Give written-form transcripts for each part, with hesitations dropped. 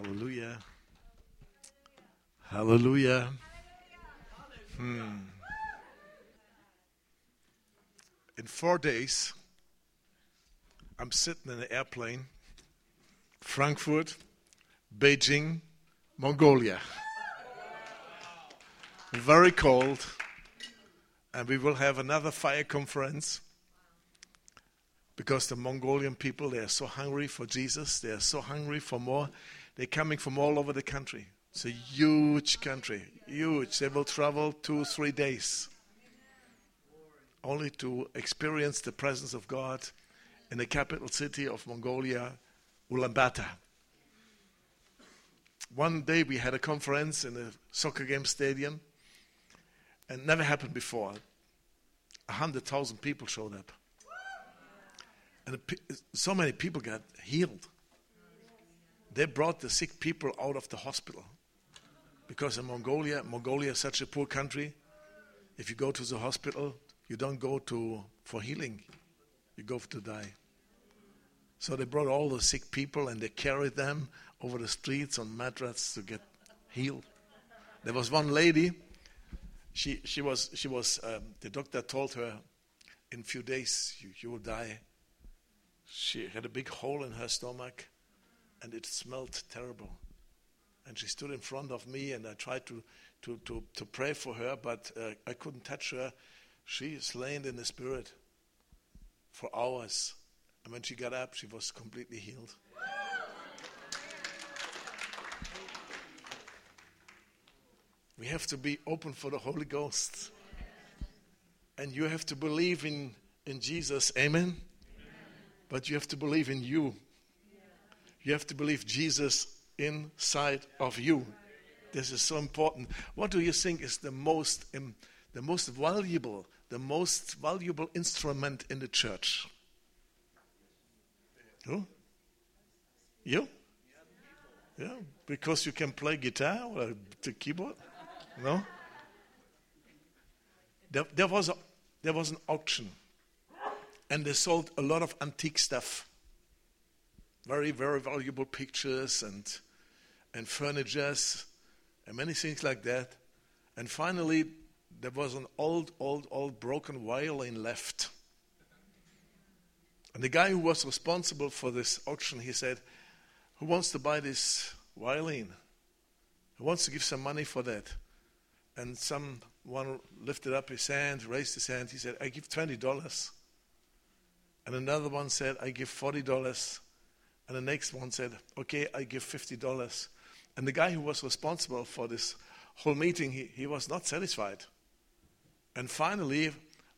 Hallelujah. Hallelujah. In 4 days, I'm sitting in an airplane, Frankfurt, Beijing, Mongolia. Very cold. And we will have another fire conference because the Mongolian people, they are so hungry for Jesus. They are so hungry for more. They're coming from all over the country. It's a huge country, huge. They will travel 2-3 days only to experience the presence of God in the capital city of Mongolia, Ulaanbaatar. One day we had a conference in a soccer game stadium, and never happened before. 100,000 people showed up. And so many people got healed. They brought the sick people out of the hospital. Because in Mongolia is such a poor country. If you go to the hospital, you don't go for healing. You go to die. So they brought all the sick people and they carried them over the streets on mattresses to get healed. There was one lady. The doctor told her, in a few days you will die. She had a big hole in her stomach. And it smelled terrible. And she stood in front of me, and I tried to pray for her, but I couldn't touch her. She was slain in the spirit for hours. And when she got up, she was completely healed. We have to be open for the Holy Ghost. And you have to believe in Jesus. Amen? Amen? But you have to believe in you. You have to believe Jesus inside of you. This is so important. What do you think is the most valuable instrument in the church? Who? You? Yeah, because you can play guitar or the keyboard? No? There was an auction, and they sold a lot of antique stuff. Very, very valuable pictures and furnitures and many things like that. And finally, there was an old broken violin left. And the guy who was responsible for this auction, he said, "Who wants to buy this violin? Who wants to give some money for that?" And someone lifted up his hand, raised his hand. He said, "I give $20. And another one said, "I give $40. And the next one said, "Okay, I give $50. And the guy who was responsible for this whole meeting, he was not satisfied. And finally,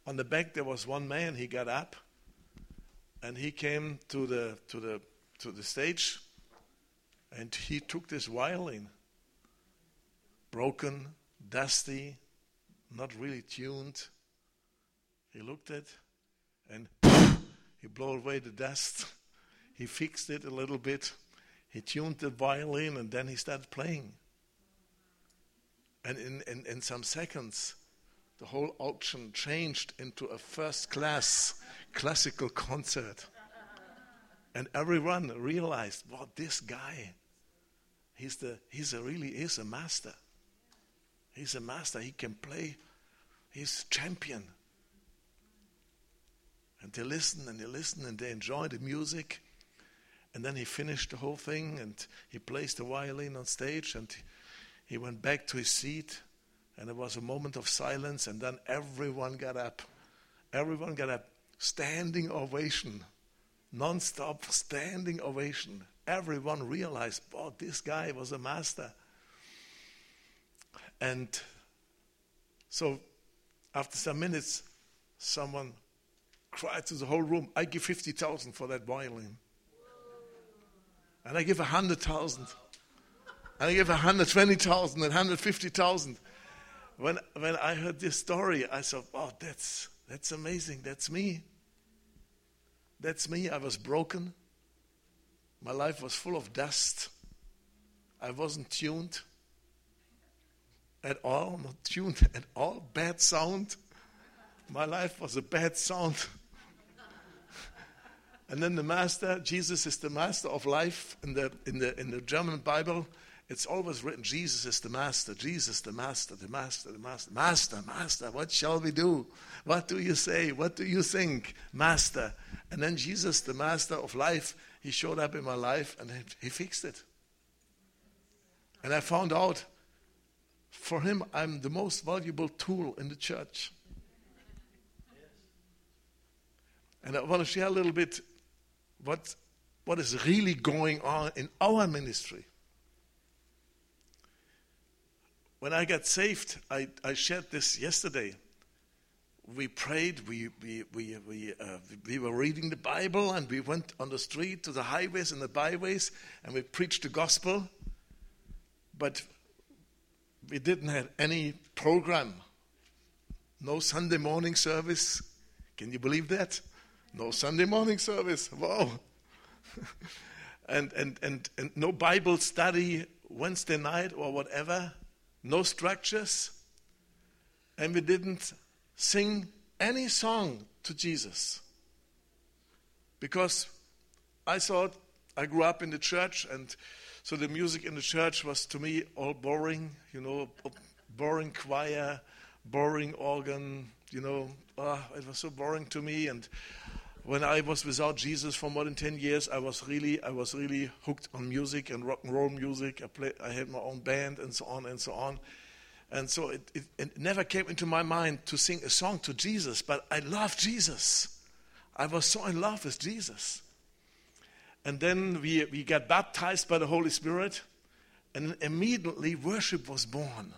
on the back there was one man. He got up, and he came to the stage, and he took this violin, broken, dusty, not really tuned. He looked at, and he blew away the dust. He fixed it a little bit. He tuned the violin, and then he started playing. And in some seconds, the whole auction changed into a first-class classical concert. And everyone realized, wow, this guy, he really is a master. He's a master. He can play. He's a champion. And they listen, and they listen, and they enjoy the music. And then he finished the whole thing, and he placed the violin on stage, and he went back to his seat, and there was a moment of silence, and then everyone got up. Standing ovation, non-stop standing ovation. Everyone realized, wow, this guy was a master. And so after some minutes, someone cried to the whole room, "I give 50,000 for that violin. And I give 100,000. And I give 120,000 and 150,000. When I heard this story, I thought, "Wow, that's amazing. That's me. That's me. I was broken. My life was full of dust. I wasn't tuned at all. Not tuned at all. Bad sound. My life was a bad sound." And then the master, Jesus is the master of life. In the German Bible, it's always written, Jesus is the master, Jesus the master, master, master, what shall we do? What do you say? What do you think? Master. And then Jesus, the master of life, he showed up in my life and he fixed it. And I found out, for him, I'm the most valuable tool in the church. And I want to share a little bit what is really going on in our ministry. When I got saved, I shared this yesterday. We prayed, we were reading the Bible, and we went on the street to the highways and the byways, and we preached the gospel. But we didn't have any program. No Sunday morning service. Can you believe that? No Sunday morning service. Wow. and no Bible study Wednesday night or whatever. No structures. And we didn't sing any song to Jesus. Because I thought, I grew up in the church, and so the music in the church was to me all boring, boring choir, boring organ, it was so boring to me. And when I was without Jesus for more than 10 years, I was really hooked on music and rock and roll music. I had my own band and so on and so on. And so it never came into my mind to sing a song to Jesus, but I loved Jesus. I was so in love with Jesus. And then we got baptized by the Holy Spirit, and immediately worship was born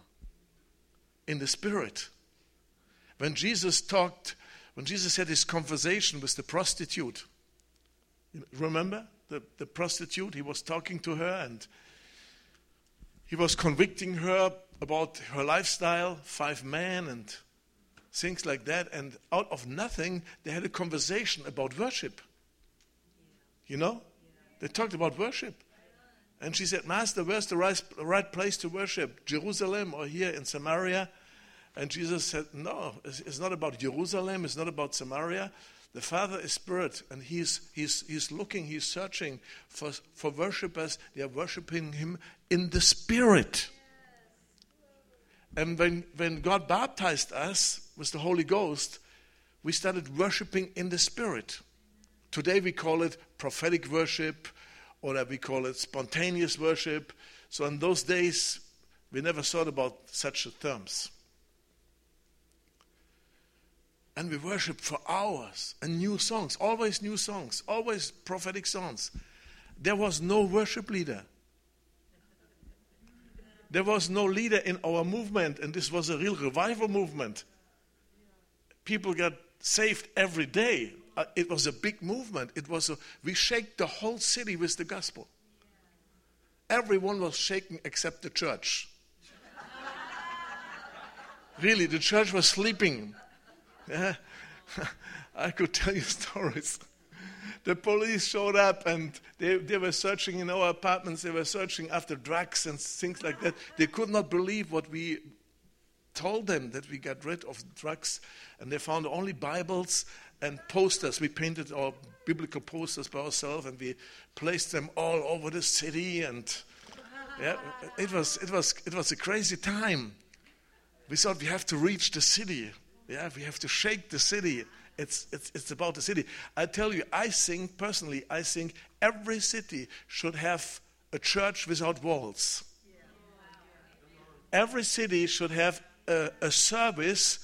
in the Spirit. When Jesus had his conversation with the prostitute, remember the prostitute? He was talking to her, and he was convicting her about her lifestyle, 5 men and things like that. And out of nothing, they had a conversation about worship. They talked about worship. And she said, Master, where's the right place to worship? Jerusalem or here in Samaria? And Jesus said, no, it's not about Jerusalem. It's not about Samaria. The Father is spirit, and he's looking, he's searching for worshipers. They are worshiping him in the Spirit. And when God baptized us with the Holy Ghost, we started worshiping in the Spirit. Today we call it prophetic worship, or we call it spontaneous worship. So in those days, we never thought about such terms. And we worshiped for hours, and new songs, always new songs, always prophetic songs. There was no worship leader. There was no leader in our movement, and this was a real revival movement. People got saved every day. It was a big movement. We shook the whole city with the gospel. Everyone was shaken except the church. Really, the church was sleeping. Yeah. I could tell you stories. The police showed up, and they were searching in our apartments. They were searching after drugs and things like that. They could not believe what we told them, that we got rid of drugs, and they found only Bibles and posters. We painted our biblical posters by ourselves, and we placed them all over the city. And yeah, it was a crazy time. We thought we have to reach the city. Yeah, we have to shake the city. It's about the city. I tell you, I think every city should have a church without walls. Every city should have a service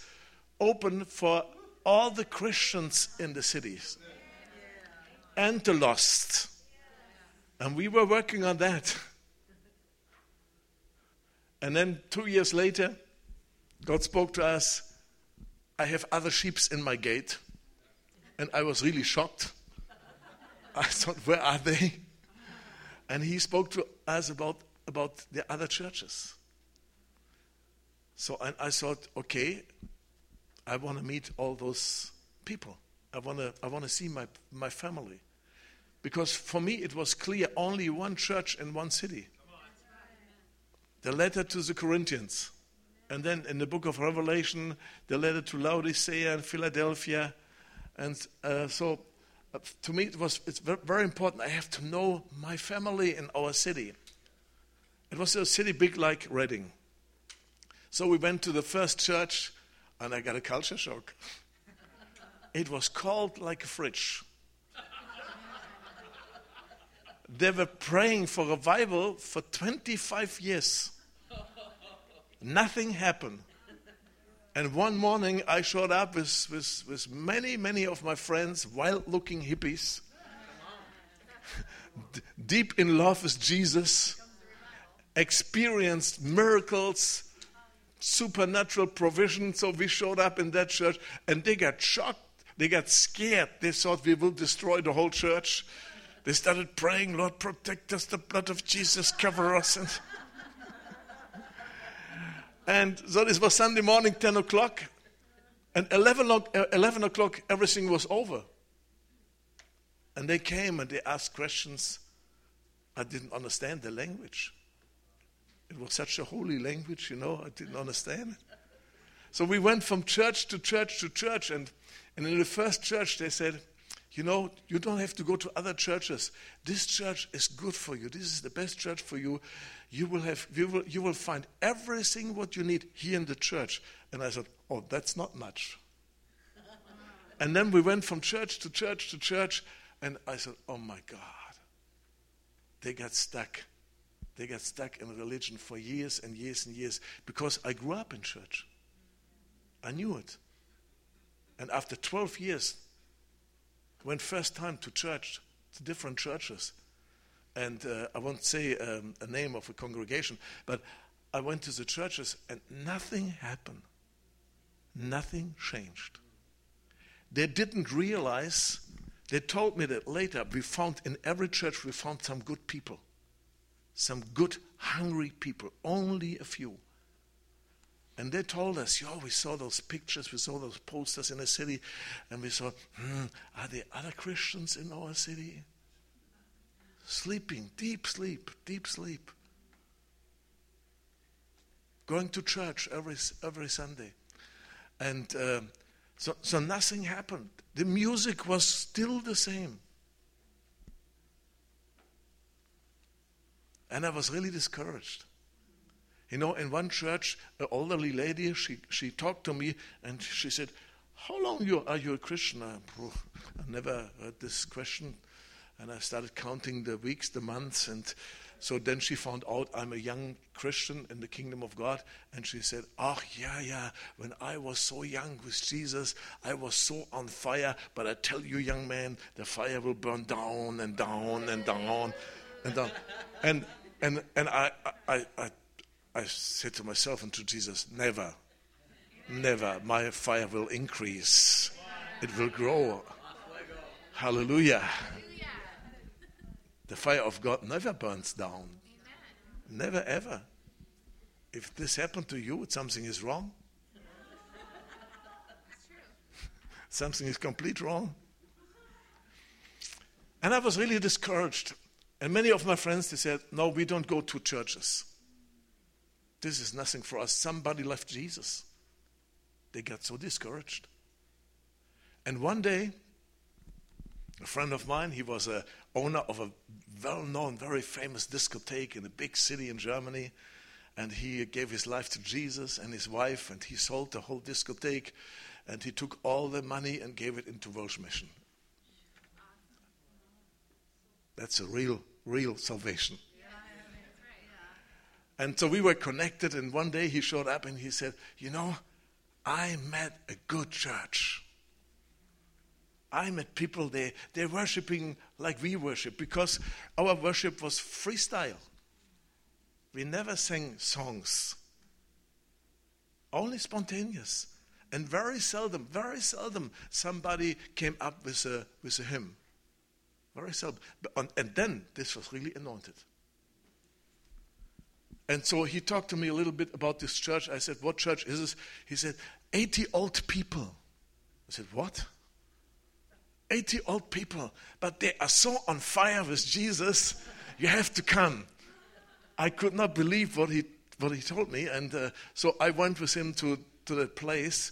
open for all the Christians in the cities and the lost. And we were working on that. And then 2 years later, God spoke to us, I have other sheep in my gate. And I was really shocked. I thought, where are they? And he spoke to us about the other churches. So and I thought, okay, I want to meet all those people. I want to see my family. Because for me it was clear, only one church in one city. The letter to the Corinthians. And then in the book of Revelation, the letter to Laodicea and Philadelphia. And so to me it's very important. I have to know my family in our city. It was a city big like Reading. So we went to the first church, and I got a culture shock. It was cold like a fridge. They were praying for revival for 25 years. Nothing happened. And one morning I showed up with many, many of my friends, wild-looking hippies, deep in love with Jesus, experienced miracles, supernatural provision. So we showed up in that church, and they got shocked. They got scared. They thought we will destroy the whole church. They started praying, Lord, protect us, the blood of Jesus, cover us. And so this was Sunday morning, 10 o'clock. And 11 o'clock, everything was over. And they came and they asked questions. I didn't understand the language. It was such a holy language, I didn't understand it. So we went from church to church to church. And in the first church, they said, you don't have to go to other churches. This church is good for you. This is the best church for you. You will find everything what you need here in the church. And I said, oh, that's not much. And then we went from church to church to church. And I said, oh my God. They got stuck. They got stuck in religion for years and years and years, because I grew up in church. I knew it. And after 12 years, went first time to church, to different churches. And I won't say a name of a congregation, but I went to the churches and nothing happened. Nothing changed. They didn't realize, they told me that later, in every church we found some good people. Some good, hungry people, only a few. And they told us, we saw those pictures, we saw those posters in the city, and we saw, are there other Christians in our city? Sleeping, deep sleep. Going to church every Sunday. And so nothing happened. The music was still the same. And I was really discouraged. In one church, an elderly lady, she talked to me and she said, how long are you a Christian? I never heard this question. And I started counting the weeks, the months. And so then she found out I'm a young Christian in the kingdom of God. And she said, when I was so young with Jesus, I was so on fire. But I tell you, young man, the fire will burn down and down and down. And I said to myself and to Jesus, never, my fire will increase. It will grow. Hallelujah. The fire of God never burns down. Never, ever. If this happened to you, something is wrong. Something is complete wrong. And I was really discouraged. And many of my friends, they said, no, we don't go to churches. This is nothing for us. Somebody left Jesus. They got so discouraged. And one day, a friend of mine, he was a owner of a well-known, very famous discotheque in a big city in Germany. And he gave his life to Jesus and his wife, and he sold the whole discotheque. And he took all the money and gave it into Welsh Mission. That's a real salvation. Yeah. And so we were connected, and one day he showed up and he said, I met a good church. I met people, they're worshiping like we worship, because our worship was freestyle. We never sang songs. Only spontaneous. And very seldom somebody came up with a hymn. Very seldom. And then this was really anointed. And so he talked to me a little bit about this church. I said, what church is this? He said, 80 old people. I said, what? 80 old people. But they are so on fire with Jesus. You have to come. I could not believe what he told me. And so I went with him to that place.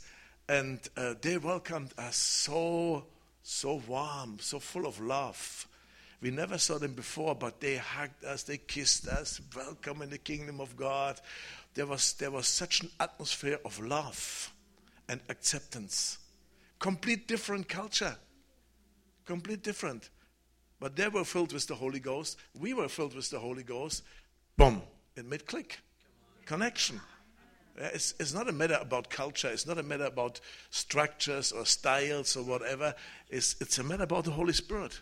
And they welcomed us so so warm, so full of love. We never saw them before, but they hugged us, they kissed us, welcome in the kingdom of God. There was such an atmosphere of love and acceptance. Complete different culture. Complete different. But they were filled with the Holy Ghost. We were filled with the Holy Ghost. Boom. It made click. Connection. It's not a matter about culture. It's not a matter about structures or styles or whatever. It's a matter about the Holy Spirit.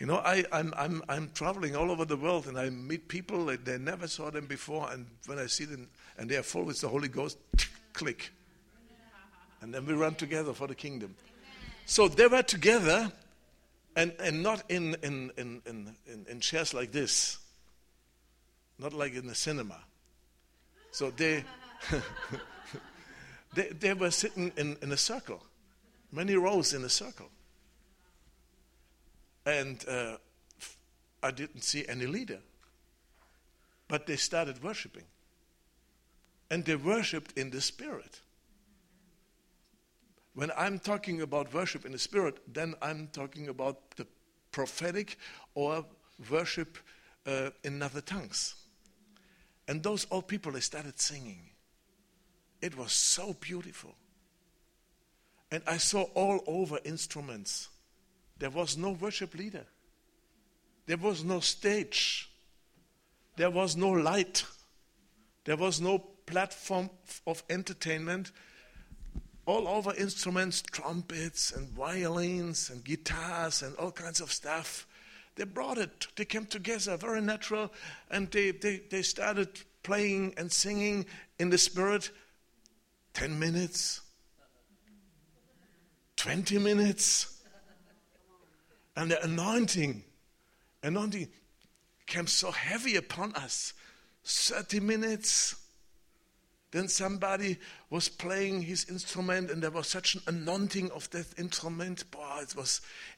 You know, I'm traveling all over the world and I meet people that they never saw them before, and when I see them and they are full with the Holy Ghost, click. And then we run together for the kingdom. So they were together and not in chairs like this. Not like in the cinema. So they were sitting in a circle, many rows in a circle. And I didn't see any leader. But they started worshiping. And they worshiped in the Spirit. When I'm talking about worship in the Spirit, then I'm talking about the prophetic or worship in other tongues. And those old people, they started singing. It was so beautiful. And I saw all over instruments. There was no worship leader. There was no stage. There was no light. There was no platform of entertainment. All over instruments, trumpets and violins and guitars and all kinds of stuff. They brought it. They came together, very natural, and they started playing and singing in the Spirit. 10 minutes, 20 minutes. And the anointing came so heavy upon us. 30 minutes. Then somebody was playing his instrument and there was such an anointing of that instrument. Boy,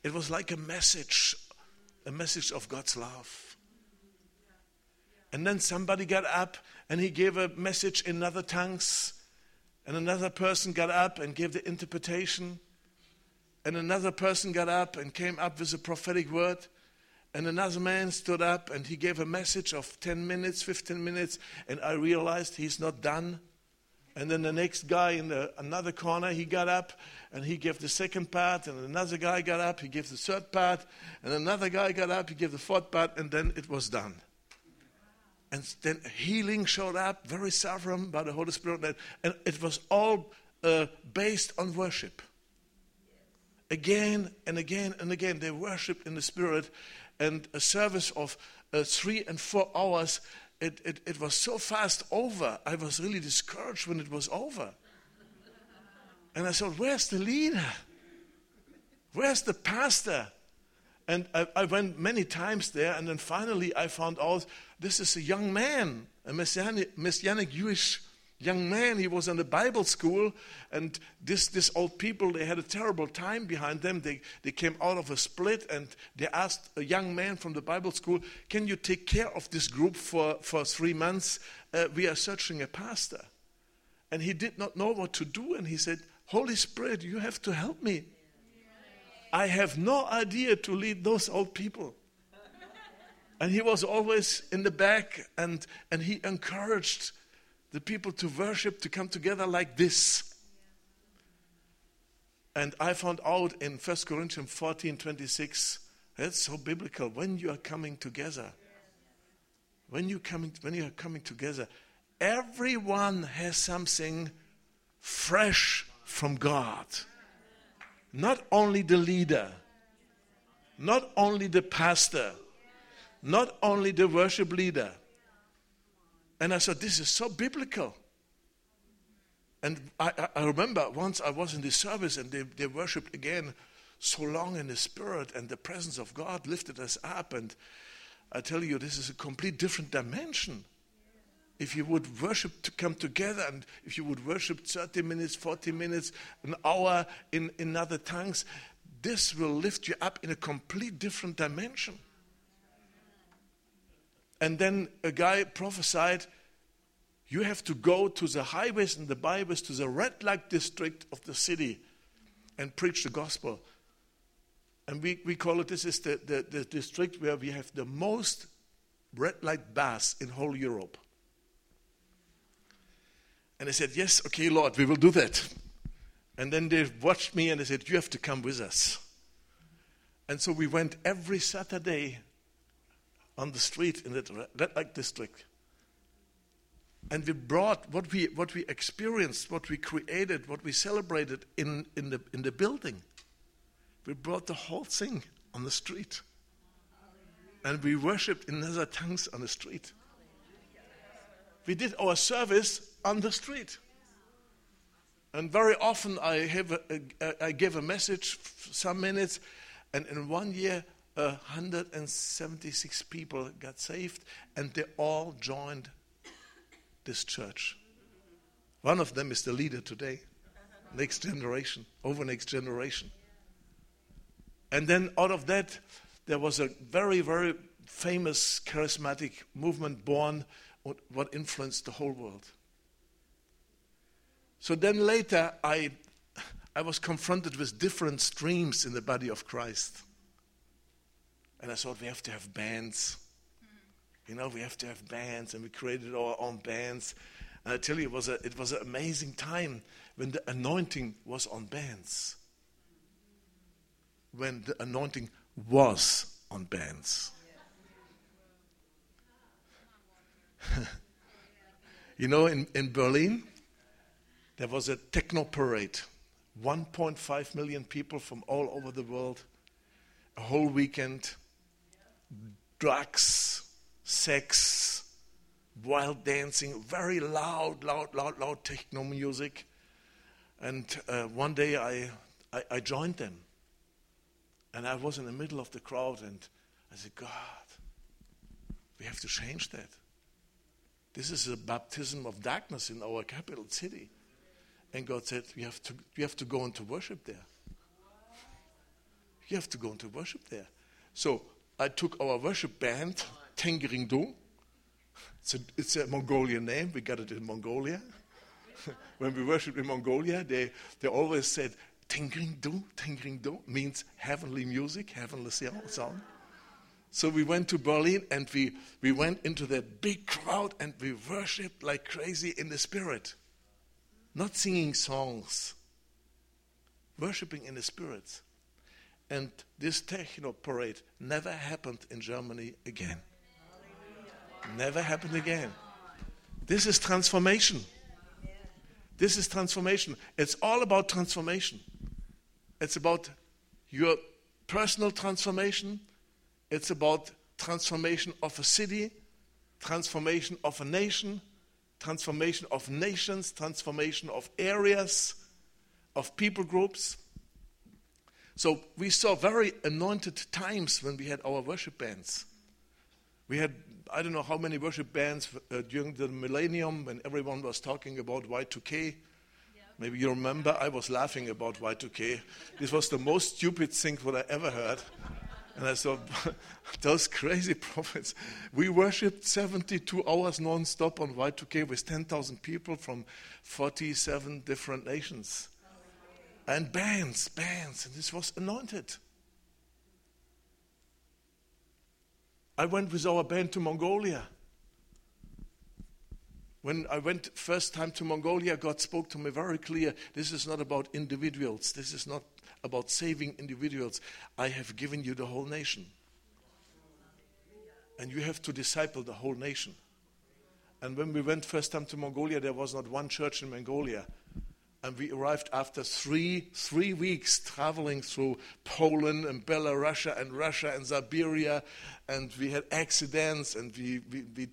it was like a message of God's love. And then somebody got up and he gave a message in other tongues. And another person got up and gave the interpretation. And another person got up and came up with a prophetic word. And another man stood up and he gave a message of 10 minutes, 15 minutes. And I realized he's not done. And then the next guy in another corner, he got up and he gave the second part. And another guy got up, he gave the third part. And another guy got up, he gave the fourth part. And then it was done. And then healing showed up, very sovereign by the Holy Spirit. And it was all based on worship. Again and again and again, they worshiped in the Spirit, and a service of 3 and 4 hours, it was so fast over. I was really discouraged when it was over. And I thought, where's the leader? Where's the pastor? And I went many times there, and then finally I found out this is a young man, a messianic Jewish young man. He was in the Bible school, and this old people, they had a terrible time behind them. They came out of a split, and they asked a young man from the Bible school, can you take care of this group for 3 months? We are searching a pastor. And he did not know what to do, and he said, Holy Spirit, you have to help me. I have no idea to lead those old people. And he was always in the back, and he encouraged the people to worship, to come together like this. And I found out in 1 Corinthians 14:26, that's so biblical. When you are coming together, when you are coming together, everyone has something fresh from God. Not only the leader, not only the pastor, not only the worship leader. And I said, this is so biblical. And I remember once I was in this service and they worshipped again so long in the Spirit, and the presence of God lifted us up. And I tell you, this is a complete different dimension. If you would worship to come together, and if you would worship 30 minutes, 40 minutes, an hour in other tongues, this will lift you up in a complete different dimension. And then a guy prophesied, you have to go to the highways and the byways, to the red light district of the city, and preach the gospel. And we call it, this is the district where we have the most red light baths in whole Europe. And I said, yes, okay, Lord, we will do that. And then they watched me and they said, you have to come with us. And so we went every Saturday on the street in that red light district. And we brought what we experienced, what we created, what we celebrated in the building. We brought the whole thing on the street. And we worshipped in other tongues on the street. We did our service on the street. And very often I give a message for some minutes, and in 1 year 176 people got saved, and they all joined this church. One of them is the leader today, next generation. And then out of that, there was a very, very famous charismatic movement born, what influenced the whole world. So then later, I was confronted with different streams in the body of Christ. And I thought, we have to have bands. We have to have bands, and we created our own bands. And I tell you, it was an amazing time when the anointing was on bands. In Berlin, there was a techno parade. 1.5 million people from all over the world. A whole weekend. Drugs, sex, wild dancing, very loud techno music. And one day I joined them. And I was in the middle of the crowd, and I said, God, we have to change that. This is a baptism of darkness in our capital city. And God said, you have to go into worship there. You have to go into worship there. So I took our worship band, Tengeriin Duu. It's a Mongolian name. We got it in Mongolia. When we worshiped in Mongolia, they always said, Tengeriin Duu means heavenly music, heavenly sound. So we went to Berlin, and we went into that big crowd, and we worshipped like crazy in the spirit. Not singing songs, worshipping in the spirit. And this techno parade never happened in Germany again. Never happened again. This is transformation. This is transformation. It's all about transformation. It's about your personal transformation. It's about transformation of a city, transformation of a nation, transformation of nations, transformation of areas, of people groups. So we saw very anointed times when we had our worship bands. We had, I don't know how many worship bands during the millennium when everyone was talking about Y2K. Yeah. Maybe you remember, I was laughing about Y2K. This was the most stupid thing what I ever heard. And I thought, those crazy prophets. We worshipped 72 hours non-stop on Y2K with 10,000 people from 47 different nations. And bands. And this was anointed. I went with our band to Mongolia. When I went first time to Mongolia, God spoke to me very clear. This is not about individuals. This is not about saving individuals. I have given you the whole nation. And you have to disciple the whole nation. And when we went first time to Mongolia, there was not one church in Mongolia. And we arrived after three weeks traveling through Poland and Belarus and Russia and Siberia, and we had accidents, and we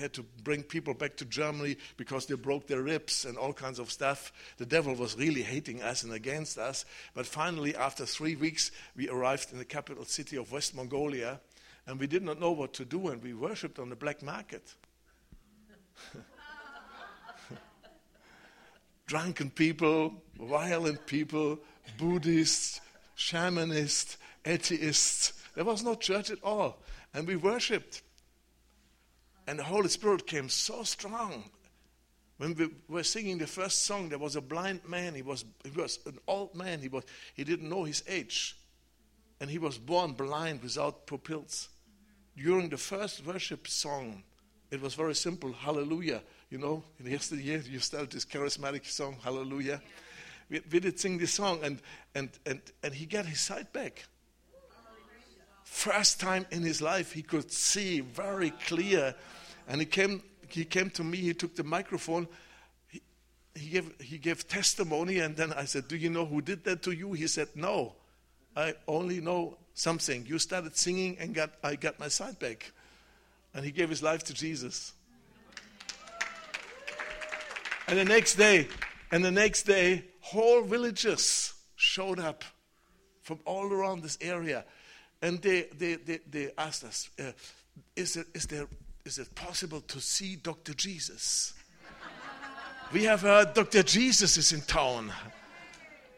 had to bring people back to Germany because they broke their ribs and all kinds of stuff. The devil was really hating us and against us. But finally, after 3 weeks, we arrived in the capital city of West Mongolia, and we did not know what to do, and we worshipped on the black market. Drunken people, violent people, Buddhists, shamanists, atheists. There was no church at all. And we worshipped. And the Holy Spirit came so strong. When we were singing the first song, there was a blind man. He was an old man. He didn't know his age. and he was born blind without pupils. During the first worship song, it was very simple, hallelujah. You know, in yesteryear, you started this charismatic song, hallelujah. We did sing this song, and he got his sight back. First time in his life, he could see very clear. And he came to me, he took the microphone, he gave testimony, and then I said, do you know who did that to you? He said, no, I only know something. You started singing and I got my sight back. And he gave his life to Jesus. And the next day, whole villages showed up from all around this area. And they asked us, is it possible to see Dr. Jesus? We have heard Dr. Jesus is in town.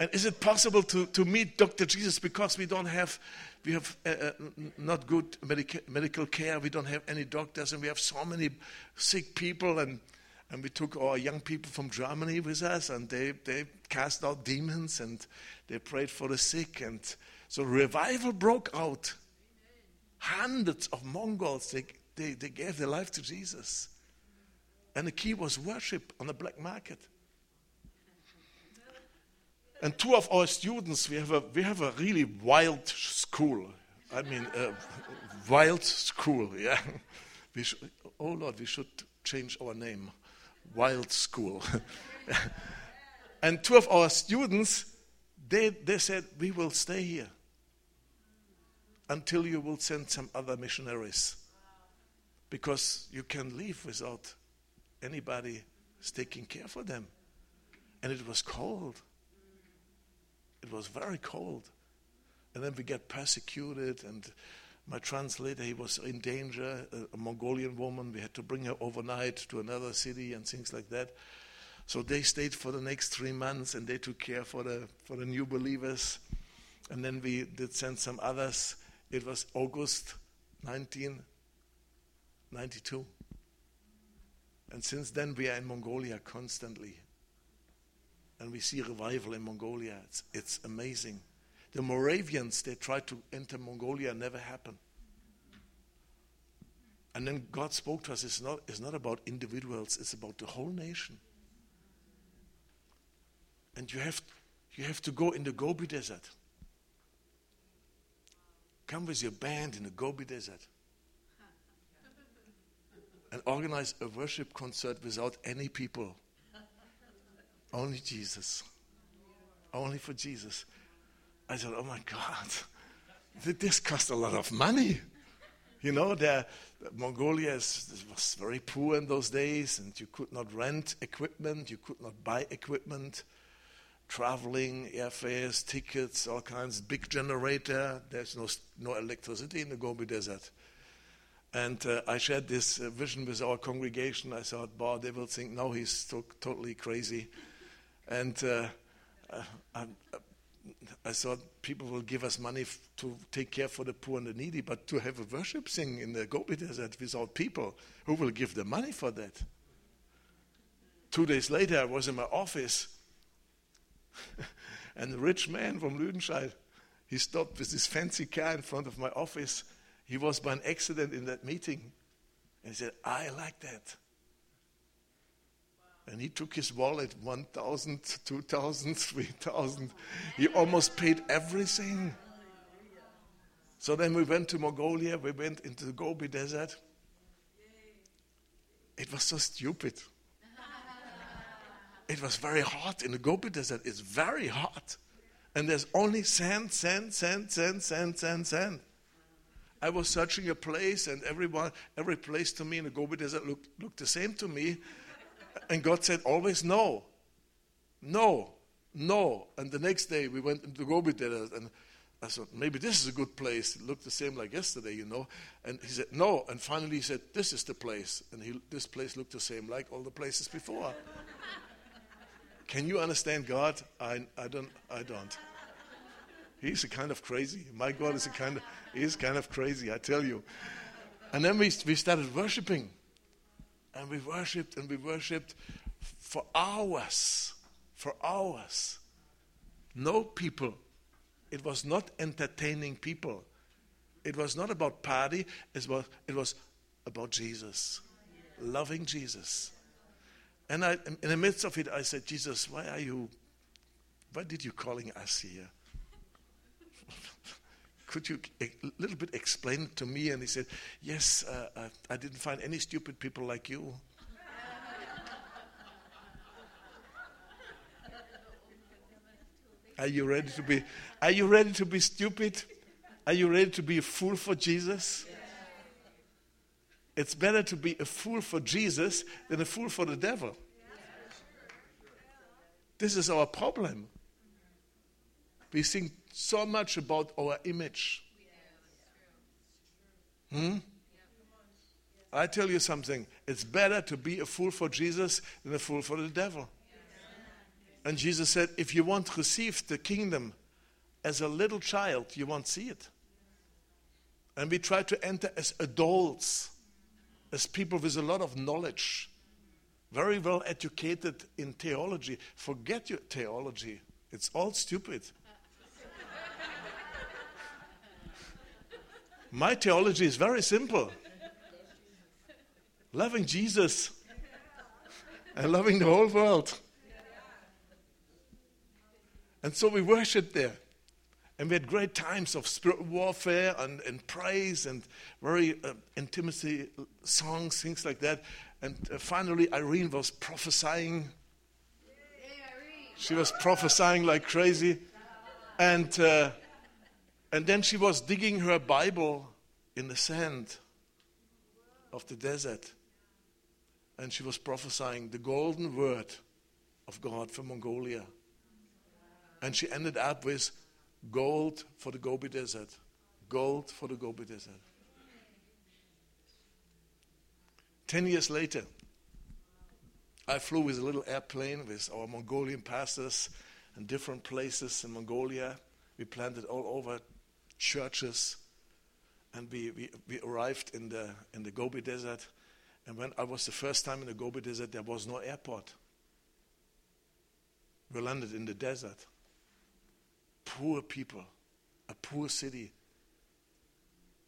And is it possible to meet Dr. Jesus? Because we have not good medical care. We don't have any doctors, and we have so many sick people. And we took our young people from Germany with us, and they cast out demons, and they prayed for the sick. And so revival broke out. Hundreds of Mongols, they gave their life to Jesus. And the key was worship on the black market. And two of our students, we have a really wild school. I mean, wild school, yeah. We should change our name. Wild school. And two of our students, they said, we will stay here until you will send some other missionaries. Because you can leave without anybody taking care for them. And it was cold. It was very cold. And then we got persecuted, and my translator, he was in danger, a Mongolian woman. We had to bring her overnight to another city and things like that. So they stayed for the next 3 months, and they took care for the new believers. And then we did send some others. It was August 1992. And since then we are in Mongolia constantly. And we see revival in Mongolia. It's amazing. The Moravians, they tried to enter Mongolia, never happened. And then God spoke to us, it's not about individuals, it's about the whole nation. And you have to go in the Gobi Desert. Come with your band in the Gobi Desert and organize a worship concert without any people. Only Jesus. Only for Jesus. I said, oh my God, this cost a lot of money. You know, Mongolia was very poor in those days, and you could not rent equipment, you could not buy equipment, traveling, airfares, tickets, all kinds, big generator. There's no electricity in the Gobi Desert. And I shared this vision with our congregation. I thought, wow, they will think, no, he's totally crazy. And I thought people will give us money to take care for the poor and the needy, but to have a worship thing in the Gobi Desert without people, who will give the money for that? 2 days later, I was in my office, and the rich man from Lüdenscheid, he stopped with his fancy car in front of my office. He was by an accident in that meeting, and he said, I like that. And he took his wallet, 1,000, 2,000, 3,000. He almost paid everything. So then we went to Mongolia. We went into the Gobi Desert. It was so stupid. It was very hot in the Gobi Desert. It's very hot. And there's only sand. I was searching a place, and every place to me in the Gobi Desert looked the same to me. And God said, always no. No. No. And the next day we went into Gobi Desert, and I thought, maybe this is a good place. It looked the same like yesterday, you know. And he said, no. And finally he said, this is the place. And this place looked the same like all the places before. Can you understand God? I don't. He's a kind of crazy. My God is kind of crazy, I tell you. And then we started worshiping. And we worshipped for hours. No people It was not entertaining people. It was not about party. It was about Jesus, loving Jesus. And I, in the midst of it, I said, Jesus, why did you calling us here? Could you a little bit explain it to me? And he said, yes, I didn't find any stupid people like you. Are you ready to be stupid? Are you ready to be a fool for Jesus? Yeah. It's better to be a fool for Jesus than a fool for the devil. Yeah. This is our problem. We think so much about our image. I tell you something. It's better to be a fool for Jesus than a fool for the devil. And Jesus said, if you want to receive the kingdom as a little child, you won't see it. And we try to enter as adults, as people with a lot of knowledge, very well educated in theology. Forget your theology. It's all stupid. My theology is very simple. Loving Jesus and loving the whole world. And so we worshiped there. And we had great times of spiritual warfare and praise and very intimacy songs, things like that. And finally, Irene was prophesying. She was prophesying like crazy. And then she was digging her Bible in the sand of the desert. And she was prophesying the golden word of God for Mongolia. And she ended up with gold for the Gobi Desert. Gold for the Gobi Desert. 10 years later, I flew with a little airplane with our Mongolian pastors in different places in Mongolia. We planted all over churches. And we arrived in the Gobi Desert. And when I was the first time in the Gobi Desert, there was no airport. We landed in the desert. Poor people, a poor city,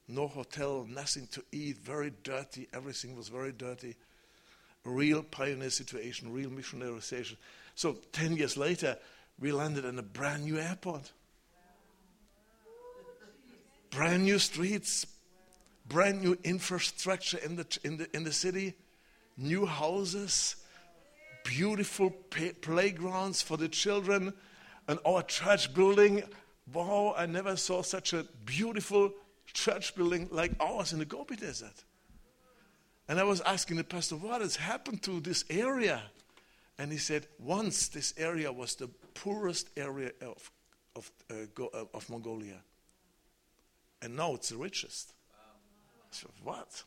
no hotel, nothing to eat, very dirty, everything was very dirty. Real pioneer situation, real missionary situation. So 10 years later, we landed in a brand new airport. Brand new streets, brand new infrastructure in the city, new houses, beautiful playgrounds for the children. And our church building, wow, I never saw such a beautiful church building like ours in the Gobi Desert. And I was asking the pastor, what has happened to this area? And he said, once this area was the poorest area of Mongolia. And now it's the richest. I said, what?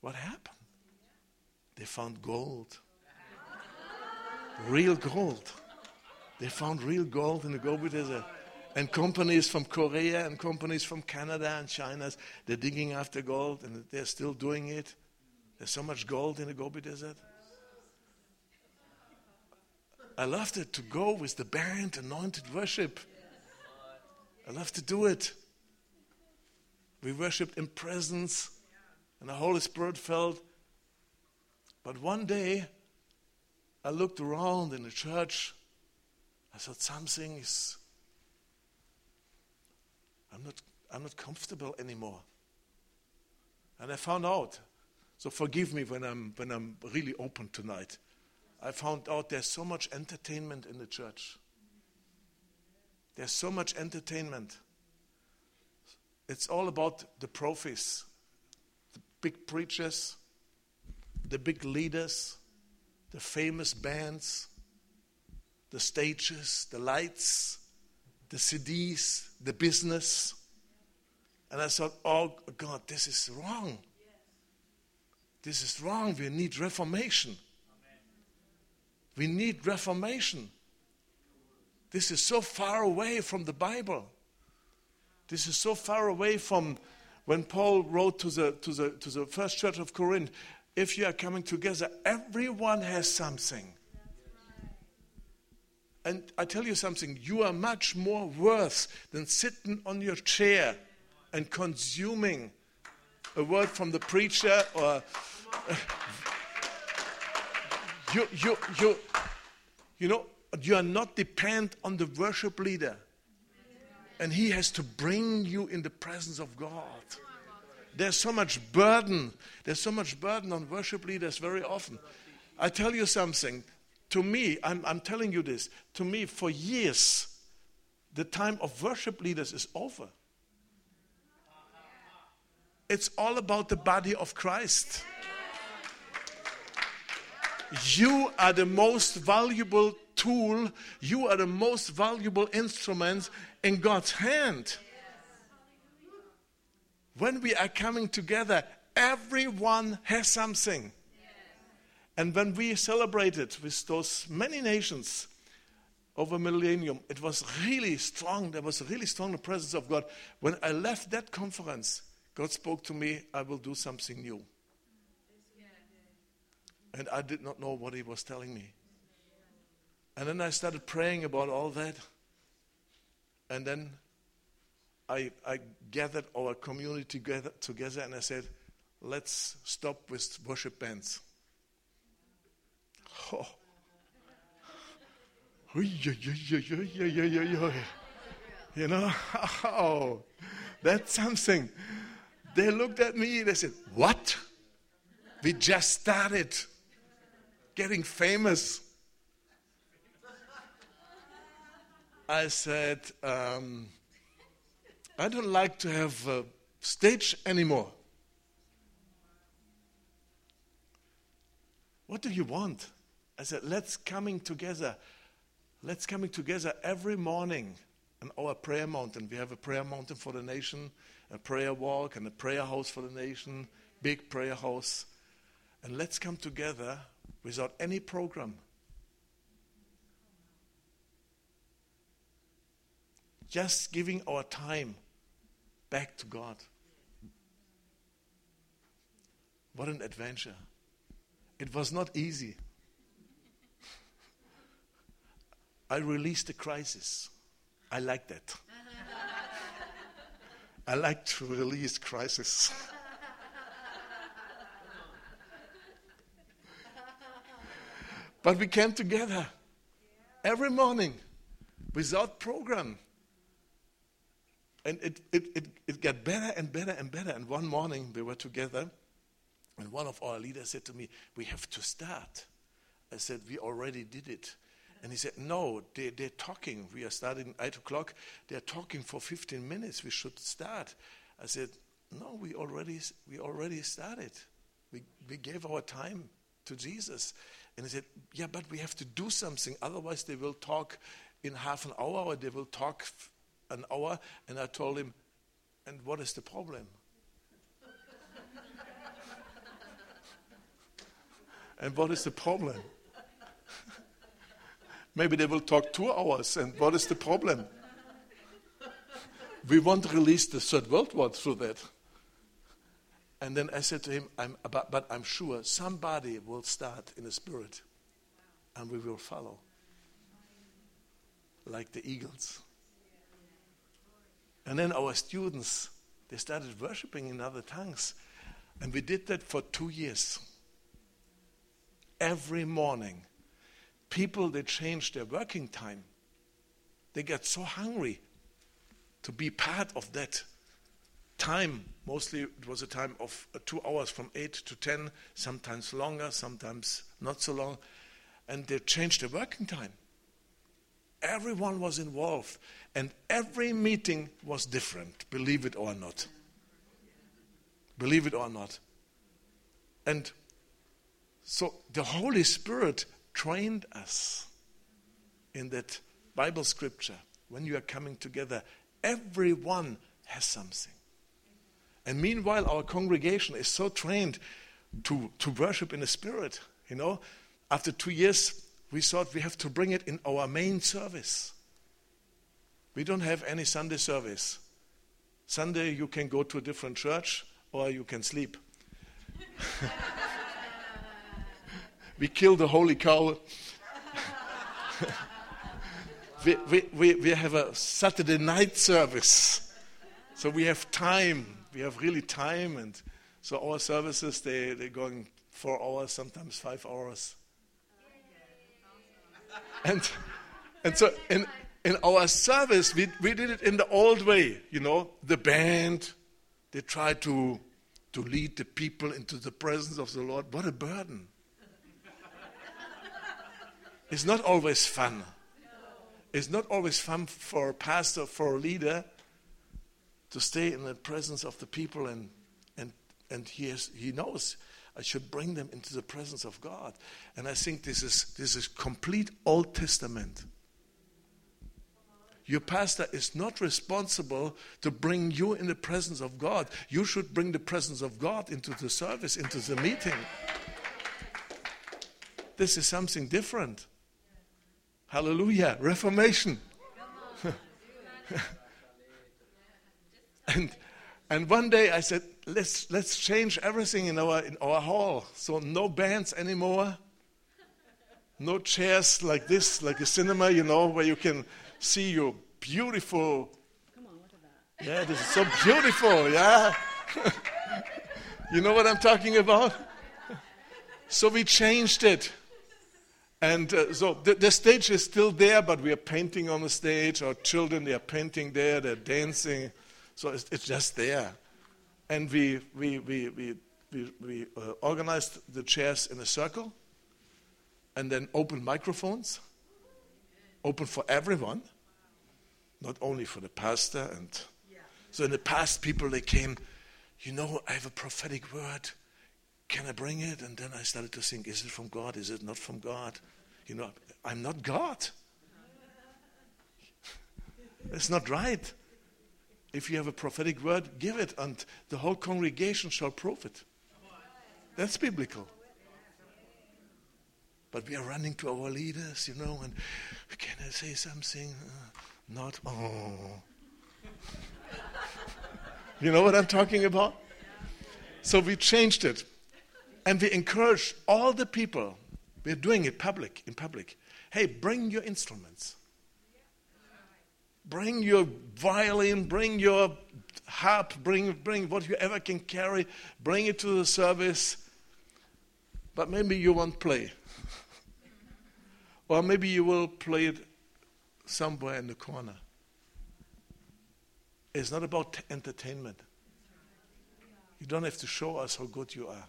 What happened? They found gold. Real gold. They found real gold in the Gobi Desert. And companies from Korea and companies from Canada and China, they're digging after gold and they're still doing it. There's so much gold in the Gobi Desert. I love to go with the band, anointed worship. I love to do it. We worshiped in presence and the Holy Spirit felt. But one day, I looked around in the church. I thought, something is, I'm not comfortable anymore. And I found out, so forgive me when I'm really open tonight. I found out there's so much entertainment in the church. There's so much entertainment. It's all about the prophets, the big preachers, the big leaders, the famous bands, the stages, the lights, the CDs, the business. And I thought, oh God, this is wrong. This is wrong. We need reformation. Amen. We need reformation. This is so far away from the Bible. This is so far away from when Paul wrote to the first church of Corinth, if you are coming together, everyone has something. And I tell you something, you are much more worth than sitting on your chair and consuming a word from the preacher or you are not dependent on the worship leader. And he has to bring you in the presence of God. There's so much burden. There's so much burden on worship leaders very often. I tell you something. To me, I'm telling you this. To me, for years, the time of worship leaders is over. It's all about the body of Christ. You are the most valuable tool. You are the most valuable instrument in God's hand. When we are coming together, everyone has something. And when we celebrated with those many nations over millennium, it was really strong. There was really strong the presence of God. When I left that conference, God spoke to me, I will do something new. And I did not know what he was telling me. And then I started praying about all that. And then I gathered our community together and I said, let's stop with worship bands. Oh. You know, oh, that's something. They looked at me, they said, what? We just started getting famous. I said, I don't like to have a stage anymore. What do you want? I said, let's coming together every morning on our prayer mountain. We have a prayer mountain for the nation, a prayer walk and a prayer house for the nation, big prayer house. And let's come together without any program. Just giving our time back to God. What an adventure. It was not easy. I released the crisis. I like that. I like to release crisis. But we came together every morning without program. And it got better and better and better. And one morning we were together and one of our leaders said to me, we have to start. I said, we already did it. And he said, no, they're talking. We are starting at 8 o'clock. They're talking for 15 minutes. We should start. I said, no, we already started. We gave our time to Jesus. And he said, yeah, but we have to do something. Otherwise, they will talk in half an hour or they will talk an hour. And I told him, and what is the problem? And what is the problem? Maybe they will talk 2 hours. And what is the problem? We won't release the Third World War through that. And then I said to him, but I'm sure somebody will start in the spirit and we will follow like the eagles. And then our students, they started worshiping in other tongues. And we did that for 2 years. Every morning. People, they changed their working time. They got so hungry to be part of that time. Mostly it was a time of 2 hours from 8 to 10, sometimes longer, sometimes not so long. And they changed their working time. Everyone was involved. And every meeting was different, believe it or not. Believe it or not. And so the Holy Spirit trained us in that Bible scripture. When you are coming together, everyone has something. And meanwhile, our congregation is so trained to worship in the Spirit. You know, after 2 years, we thought we have to bring it in our main service. We don't have any Sunday service. Sunday, you can go to a different church or you can sleep. We killed the holy cow. We have a Saturday night service. So we have time. We have really time. And so our services, they're going 4 hours, sometimes 5 hours. And so in our service, we did it in the old way, you know. The band, they tried to lead the people into the presence of the Lord. What a burden. It's not always fun. It's not always fun for a pastor, for a leader, to stay in the presence of the people, and he knows I should bring them into the presence of God. And I think this is complete Old Testament. Your pastor is not responsible to bring you in the presence of God. You should bring the presence of God into the service, into the meeting. This is something different. Hallelujah. Reformation. And one day I said, let's change everything in our hall. So no bands anymore. No chairs like this, like a cinema, you know, where you can see your beautiful. Come on, look at that. Yeah, this is so beautiful, yeah. You know what I'm talking about? So we changed it. And so the stage is still there, but we are painting on the stage. Our children, they are painting there, they're dancing. So it's just there. And we organized the chairs in a circle, and then open microphones, open for everyone, not only for the pastor. And so in the past, people, they came, you know, I have a prophetic word. Can I bring it? And then I started to think, is it from God? Is it not from God? You know, I'm not God. That's not right. If you have a prophetic word, give it, and the whole congregation shall prove it. That's biblical. But we are running to our leaders, you know, and can I say something? Not, oh. You know what I'm talking about? So we changed it. And we encourage all the people. We're doing it in public. Hey, bring your instruments. Bring your violin, bring your harp, bring what you ever can carry. Bring it to the service. But maybe you won't play. Or maybe you will play it somewhere in the corner. It's not about entertainment. You don't have to show us how good you are.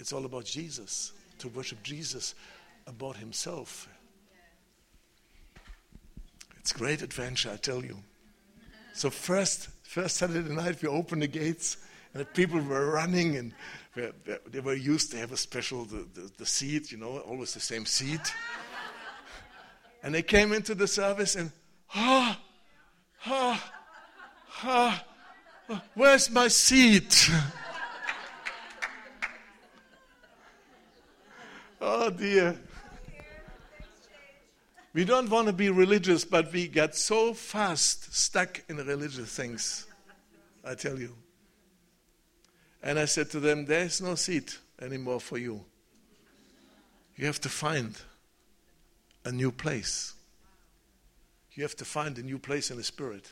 It's all about Jesus, to worship Jesus, about himself. It's a great adventure, I tell you. So first Saturday night, we opened the gates, and the people were running, and they were used to have a special, the seat, you know, always the same seat. And they came into the service, and, where's my seat? Oh dear. We don't want to be religious, but we get so fast stuck in religious things, I tell you. And I said to them, there is no seat anymore for you. You have to find a new place. You have to find a new place in the Spirit.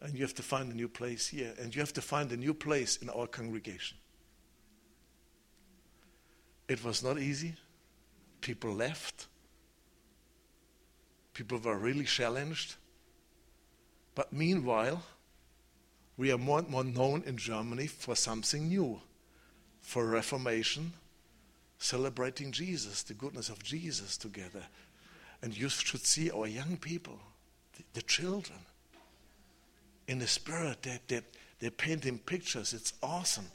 And you have to find a new place here. And you have to find a new place in our congregation. It was not easy. People left. People were really challenged. But meanwhile, we are more and more known in Germany for something new, for Reformation, celebrating Jesus, the goodness of Jesus together. And you should see our young people, the children. In the Spirit, they're painting pictures. It's awesome.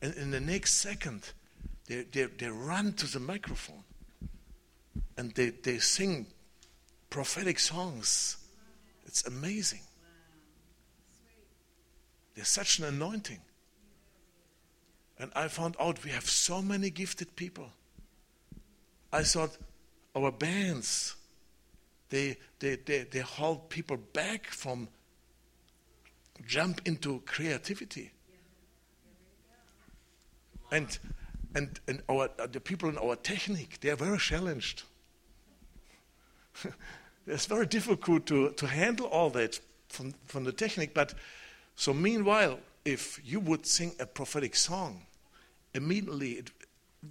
And in the next second, they run to the microphone, and they sing prophetic songs. It's amazing. There's such an anointing. And I found out we have so many gifted people. I thought our bands, they hold people back from jump into creativity. And the people in our technique, they are very challenged. It's very difficult to handle all that from the technique. But so meanwhile, if you would sing a prophetic song, immediately it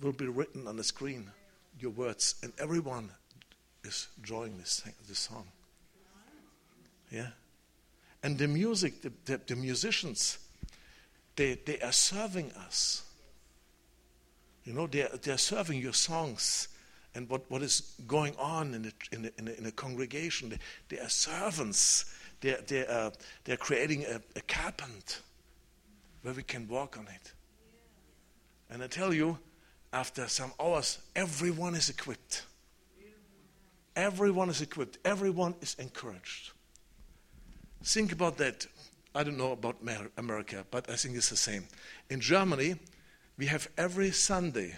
will be written on the screen, your words, and everyone is drawing this song. Yeah, and the music, the musicians, they are serving us. You know, they are serving your songs and what is going on in a congregation. They are servants. They are creating a carpet where we can walk on it. And I tell you, after some hours, everyone is equipped. Everyone is equipped. Everyone is encouraged. Think about that. I don't know about America, but I think it's the same. In Germany, we have every Sunday,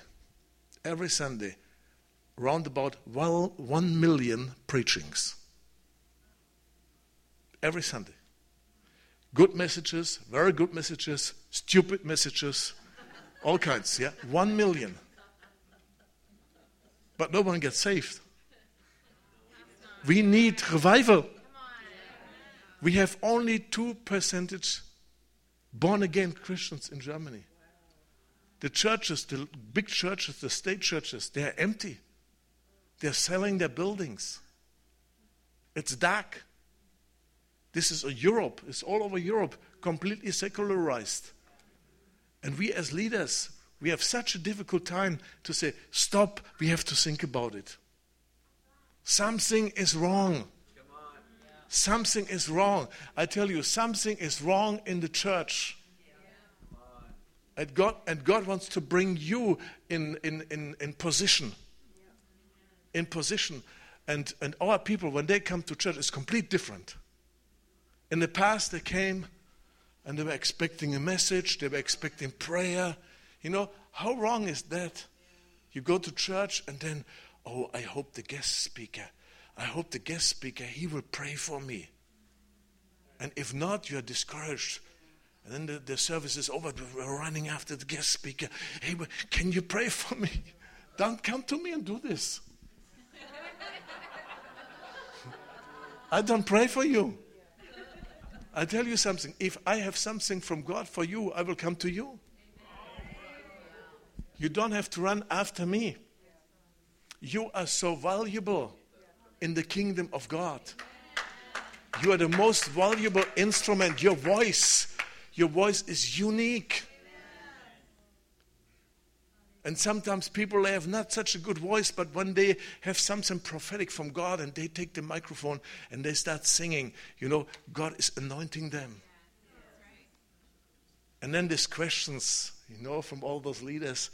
round about 1 million preachings. Every Sunday. Good messages, very good messages, stupid messages, all kinds, yeah? 1 million. But no one gets saved. We need revival. We have only 2% born-again Christians in Germany. The churches, the big churches, the state churches, they are empty. They're selling their buildings. It's dark. This is Europe. It's all over Europe, completely secularized. And we as leaders, we have such a difficult time to say, stop, we have to think about it. Something is wrong. Something is wrong. I tell you, something is wrong in the church. And God wants to bring you in position. In position. And our people, when they come to church, it's completely different. In the past, they came and they were expecting a message. They were expecting prayer. You know, how wrong is that? You go to church and then, I hope the guest speaker, he will pray for me. And if not, you are discouraged. And then the service is over. We're running after the guest speaker. Hey, can you pray for me? Don't come to me and do this. I don't pray for you. I tell you something. If I have something from God for you, I will come to you. You don't have to run after me. You are so valuable in the kingdom of God. You are the most valuable instrument. Your voice is unique. And sometimes people, they have not such a good voice, but when they have something prophetic from God and they take the microphone and they start singing, you know, God is anointing them. And then these questions, you know, from all those leaders,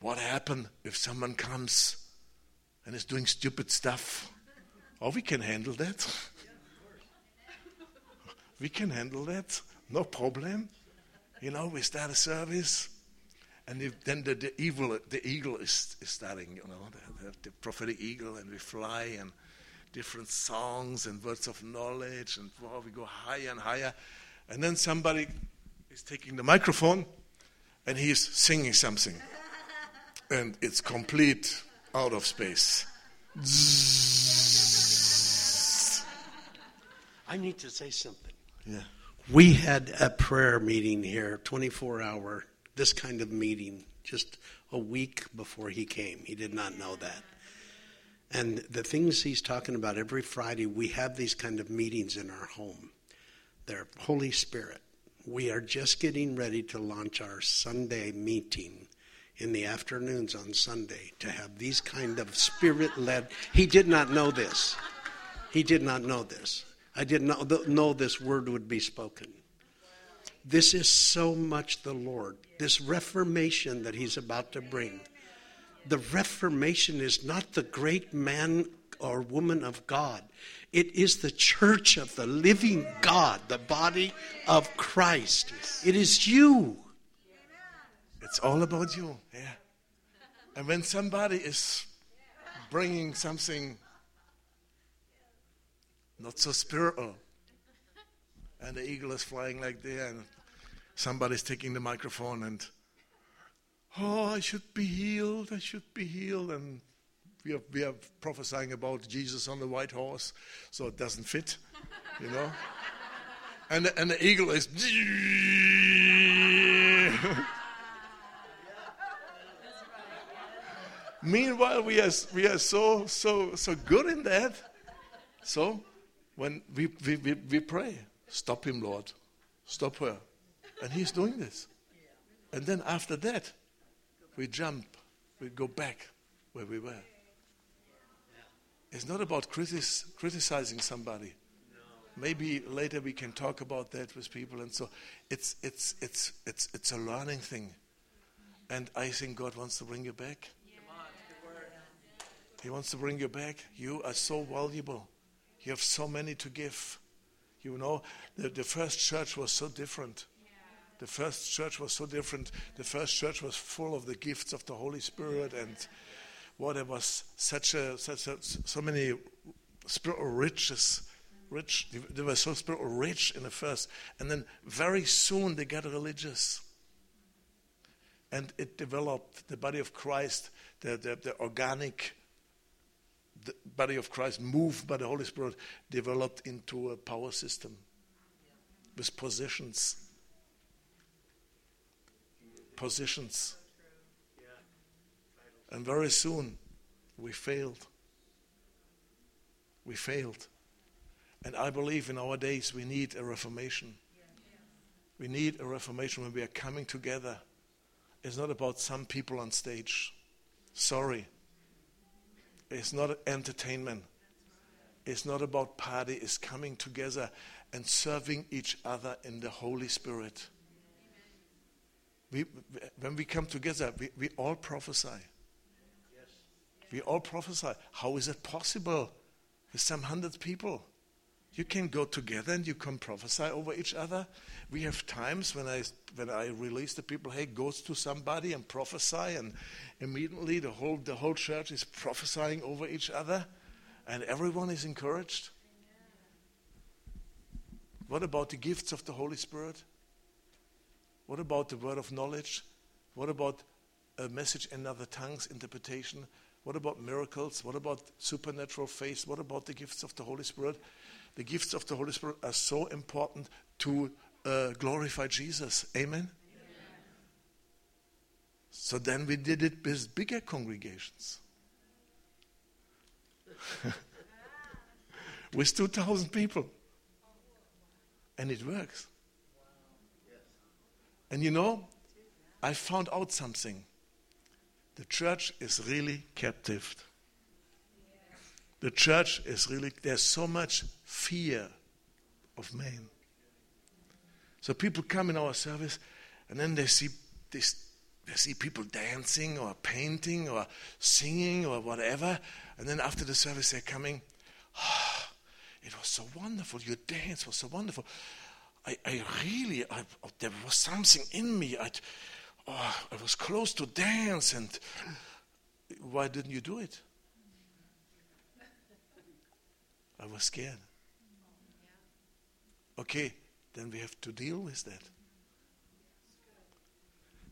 what happens if someone comes and is doing stupid stuff? Oh, we can handle that. We can handle that. No problem. You know, we start a service. And then the eagle is starting, you know, the prophetic eagle. And we fly and different songs and words of knowledge. And wow, we go higher and higher. And then somebody is taking the microphone and he is singing something. And it's complete out of space. Zzz. I need to say something. Yeah. We had a prayer meeting here, 24-hour, this kind of meeting, just a week before he came. He did not know that. And the things he's talking about every Friday, we have these kind of meetings in our home. They're Holy Spirit. We are just getting ready to launch our Sunday meeting in the afternoons on Sunday to have these kind of spirit-led. He did not know this. I did not know this word would be spoken. This is so much the Lord. This reformation that he's about to bring. The reformation is not the great man or woman of God. It is the church of the living God, the body of Christ. It is you. It's all about you, yeah. And when somebody is bringing something not so spiritual, and the eagle is flying like there, and somebody's taking the microphone, and I should be healed, and we are prophesying about Jesus on the white horse, so it doesn't fit, you know. And the eagle is. Meanwhile, we are so good in that. So when we pray, stop him, Lord, stop her, and he's doing this. And then after that, we jump, we go back where we were. It's not about criticizing somebody. Maybe later we can talk about that with people, and so it's a learning thing, and I think God wants to bring you back. He wants to bring you back. You are so valuable. You have so many to give. You know, the first church was so different. The first church was so different. The first church was full of the gifts of the Holy Spirit, and what there was so many spiritual riches. They were so spiritual rich in the first, and then very soon they got religious, and it developed the body of Christ, the organic. The body of Christ, moved by the Holy Spirit, developed into a power system with positions. Positions. And very soon, we failed. We failed. And I believe in our days we need a reformation. We need a reformation when we are coming together. It's not about some people on stage. Sorry. It's not entertainment. It's not about party. It's coming together and serving each other in the Holy Spirit. When we come together, we all prophesy. We all prophesy. How is it possible with some 100 people? You can go together and you can prophesy over each other. We have times when I release the people, hey, go to somebody and prophesy, and immediately the whole church is prophesying over each other, and everyone is encouraged. Amen. What about the gifts of the Holy Spirit? What about the word of knowledge? What about a message in other tongues, interpretation? What about miracles? What about supernatural faith? What about the gifts of the Holy Spirit? The gifts of the Holy Spirit are so important to glorify Jesus. Amen? Yeah. So then we did it with bigger congregations. With 2,000 people. And it works. And you know, I found out something. The church is really captive. The church is really, there's so much fear of man. So people come in our service, and then they see people dancing or painting or singing or whatever, and then after the service they're coming, oh, it was so wonderful, your dance was so wonderful. I really, there was something in me. I was close to dance, and why didn't you do it? I was scared. Okay, then we have to deal with that.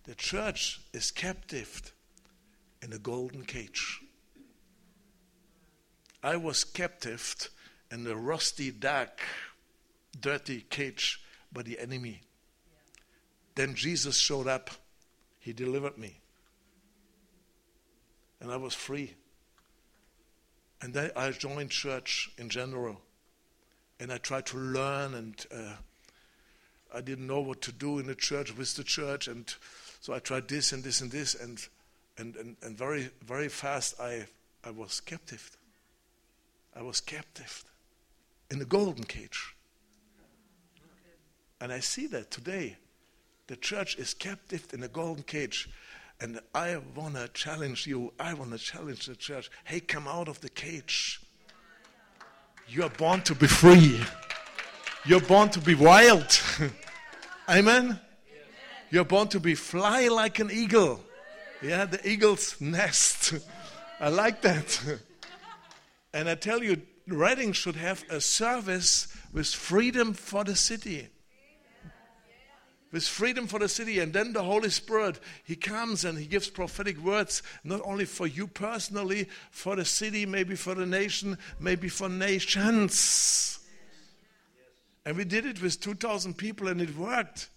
The church is captive in a golden cage. I was captive in a rusty, dark, dirty cage by the enemy. Then Jesus showed up. He delivered me. And I was free. And then I joined church in general, and I tried to learn, and I didn't know what to do in the church, with the church, and so I tried this and this and this, and very, very fast I was captive. I was captive in the golden cage. And I see that today. The church is captive in a golden cage. And I want to challenge you. I want to challenge the church. Hey, come out of the cage. You are born to be free. You're born to be wild. Amen? You're born to be fly like an eagle. Yeah, the eagle's nest. I like that. And I tell you, Reading should have a service with freedom for the city. with freedom for the city. And then the Holy Spirit, He comes and He gives prophetic words, not only for you personally, for the city, maybe for the nation, maybe for nations. And we did it with 2,000 people and it worked.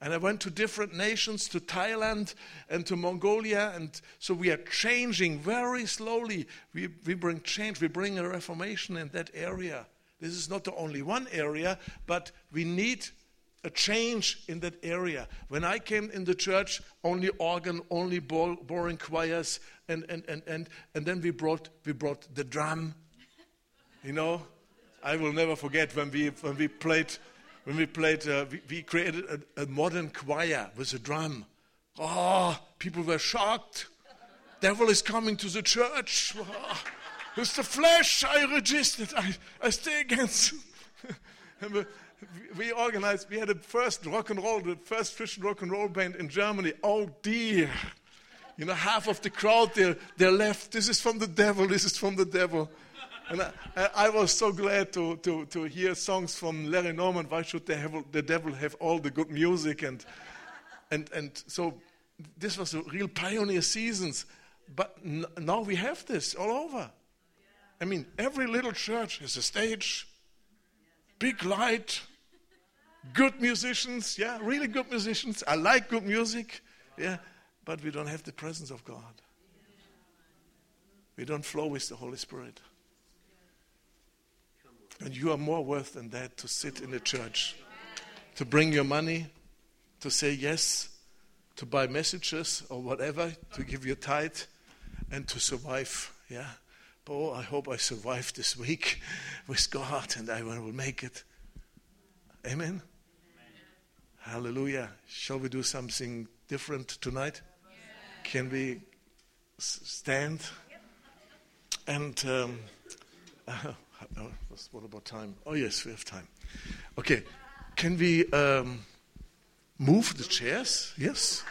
And I went to different nations, to Thailand and to Mongolia. And so we are changing very slowly. We bring change. We bring a reformation in that area. This is not the only one area, but we need a change in that area. When I came in the church, only organ, only boring choirs. And then we brought the drum, you know. I will never forget when we created a modern choir with a drum. Oh, people were shocked. Devil is coming to the church. Oh, with the flesh I resisted. I stay against. We organized, we had the first Christian rock and roll band in Germany. Oh dear. You know, half of the crowd there, they left. This is from the devil. And I was so glad to hear songs from Larry Norman. Why should the devil have all the good music? And so this was a real pioneer seasons. But now we have this all over. I mean, every little church has a stage, big light, good musicians. Yeah, really good musicians. I like good music. Yeah, but we don't have the presence of God. We don't flow with the Holy Spirit. And you are more worth than that, to sit in a church, to bring your money, to say yes, to buy messages or whatever, to give your tithe, and to survive. Yeah, oh, I hope I survive this week with God, and I will make it. Amen? Amen. Hallelujah. Shall we do something different tonight? Yeah. Can we stand? And what about time? Oh yes, we have time. Okay, can we move the chairs? Yes.